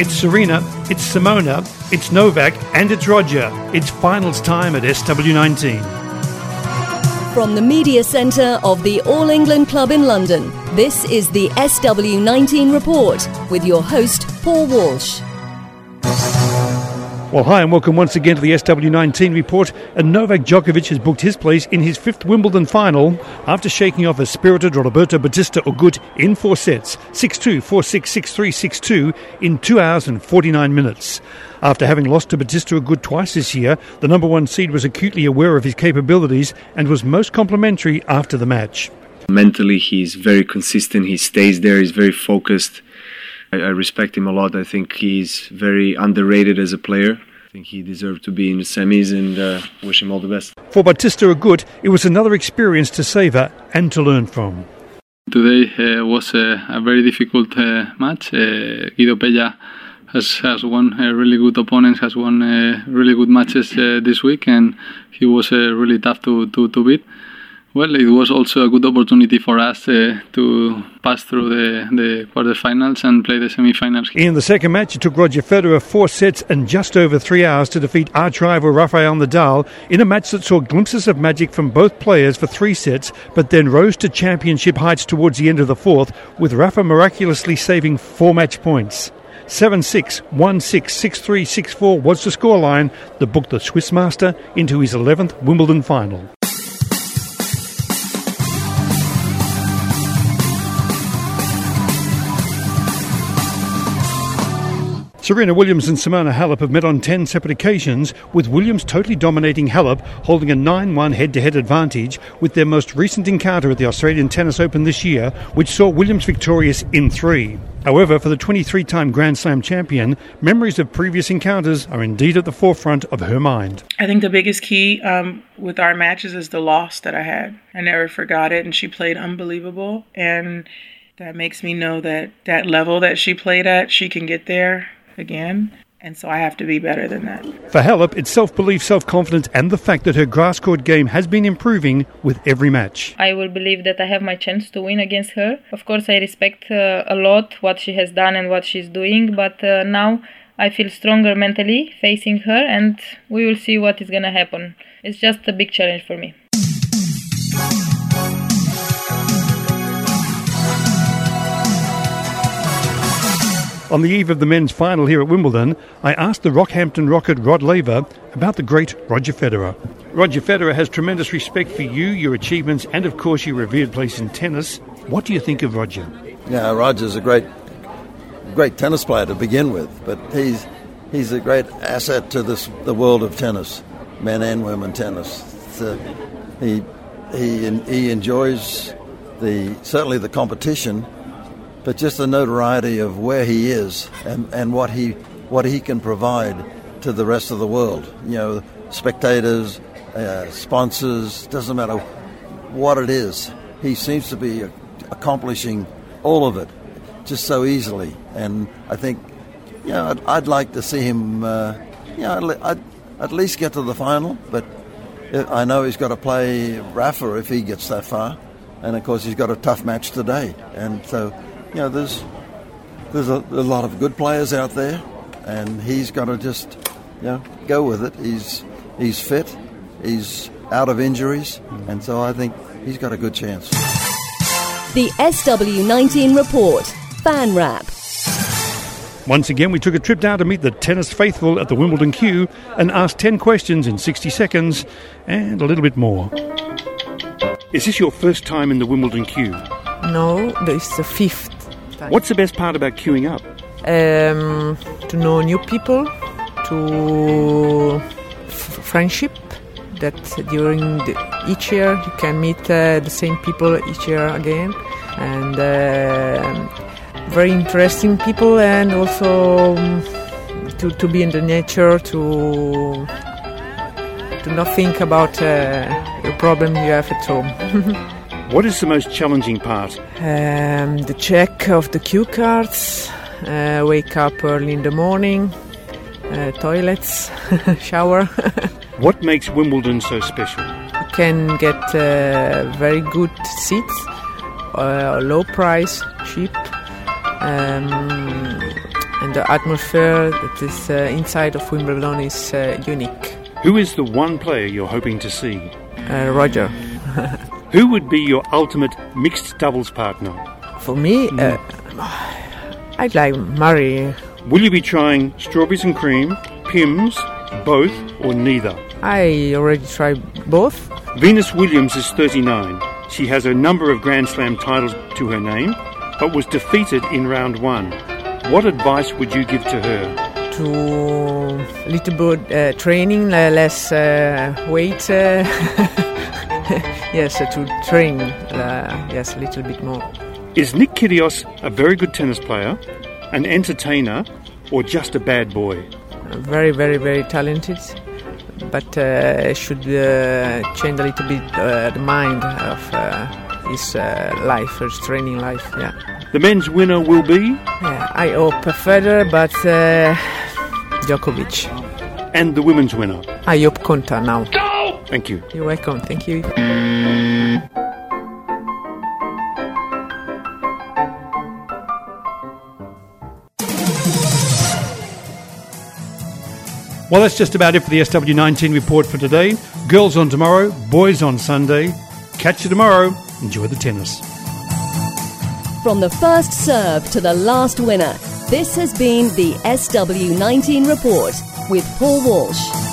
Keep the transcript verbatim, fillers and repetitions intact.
It's Serena, it's Simona, it's Novak, and it's Roger. It's finals time at S W nineteen. From the media centre of the All England Club in London, this is the S W nineteen Report with your host, Paul Walsh. Well, hi and welcome once again to the S W nineteen Report. And Novak Djokovic has booked his place in his fifth Wimbledon final after shaking off a spirited Roberto Bautista Agut in four sets, six two, four six, six three, six two in two hours and forty-nine minutes. After having lost to Bautista Agut twice this year, the number one seed was acutely aware of his capabilities and was most complimentary after the match. Mentally, he's very consistent. He stays there. He's very focused. I respect him a lot. I think he's very underrated as a player. I think he deserved to be in the semis, and uh, wish him all the best. For Bautista Agut, it was another experience to savour and to learn from. Today uh, was uh, a very difficult uh, match. Uh, Guido Pella has, has won uh, really good opponents, has won uh, really good matches uh, this week, and he was uh, really tough to, to, to beat. Well, it was also a good opportunity for us uh, to pass through the, the quarterfinals and play the semi-finals. In the second match, it took Roger Federer four sets and just over three hours to defeat arch-rival Rafael Nadal in a match that saw glimpses of magic from both players for three sets, but then rose to championship heights towards the end of the fourth, with Rafa miraculously saving four match points. seven six, one six, six three, six four was the scoreline that booked the Swiss master into his eleventh Wimbledon final. Serena Williams and Simona Halep have met on ten separate occasions, with Williams totally dominating Halep, holding a nine one head-to-head advantage with their most recent encounter at the Australian Tennis Open this year, which saw Williams victorious in three. However, for the twenty-three-time Grand Slam champion, memories of previous encounters are indeed at the forefront of her mind. I think the biggest key um, with our matches is the loss that I had. I never forgot it, and she played unbelievable, and that makes me know that that level that she played at, she can get there again, and so I have to be better than that. For Halep, it's self-belief, self-confidence, and the fact that her grass court game has been improving with every match. I will believe that I have my chance to win against her. Of course, I respect uh, a lot what she has done and what she's doing, but uh, now I feel stronger mentally facing her, and we will see what is going to happen. It's just a big challenge for me. On the eve of the men's final here at Wimbledon, I asked the Rockhampton Rocket Rod Laver about the great Roger Federer. Roger Federer has tremendous respect for you, your achievements, and of course your revered place in tennis. What do you think of Roger? Yeah, Roger's a great great tennis player to begin with, but he's he's a great asset to this the world of tennis, men and women tennis. So he he he enjoys the certainly the competition, but just the notoriety of where he is and, and what he what he can provide to the rest of the world. You know, spectators, uh, sponsors, doesn't matter what it is. He seems to be accomplishing all of it just so easily. And I think, you know, I'd, I'd like to see him, uh, you know, I'd, I'd at least get to the final. But I know he's got to play Rafa if he gets that far. And, of course, he's got a tough match today. And so, you know, there's there's a, a lot of good players out there, and he's got to just, you know, go with it. He's he's fit, he's out of injuries, and so I think he's got a good chance. The S W nineteen Report, Fan Wrap. Once again, we took a trip down to meet the tennis faithful at the Wimbledon queue and asked ten questions in sixty seconds and a little bit more. Is this your first time in the Wimbledon queue? No, it's the fifth time. What's the best part about queuing up? Um, to know new people, to f- friendship, that during the, each year you can meet uh, the same people each year again, and uh, very interesting people, and also um, to, to be in the nature, to, to not think about uh, the problem you have at home. What is the most challenging part? Um, the check of the cue cards, uh, wake up early in the morning, uh, toilets, shower. What makes Wimbledon so special? You can get uh, very good seats, uh, low price, cheap, um, and the atmosphere that is uh, inside of Wimbledon is uh, unique. Who is the one player you're hoping to see? Uh, Roger. Who would be your ultimate mixed doubles partner? For me, uh, I'd like Murray. Will you be trying strawberries and cream, Pims, both or neither? I already tried both. Venus Williams is thirty-nine. She has a number of Grand Slam titles to her name, but was defeated in round one. What advice would you give to her? To a little bit uh, training, uh, less uh, weight. Uh, yes, uh, to train, uh, yes, a little bit more. Is Nick Kyrgios a very good tennis player, an entertainer, or just a bad boy? Very, very, very talented, but uh, should uh, change a little bit uh, the mind of uh, his uh, life, his training life. Yeah. The men's winner will be? Yeah, I hope Federer, but uh, Djokovic. And the women's winner? I hope Conta now. No! Thank you. You're welcome. Thank you. Well, that's just about it for the S W nineteen report for today. Girls on tomorrow, boys on Sunday. Catch you tomorrow. Enjoy the tennis. From the first serve to the last winner, this has been the S W nineteen report with Paul Walsh.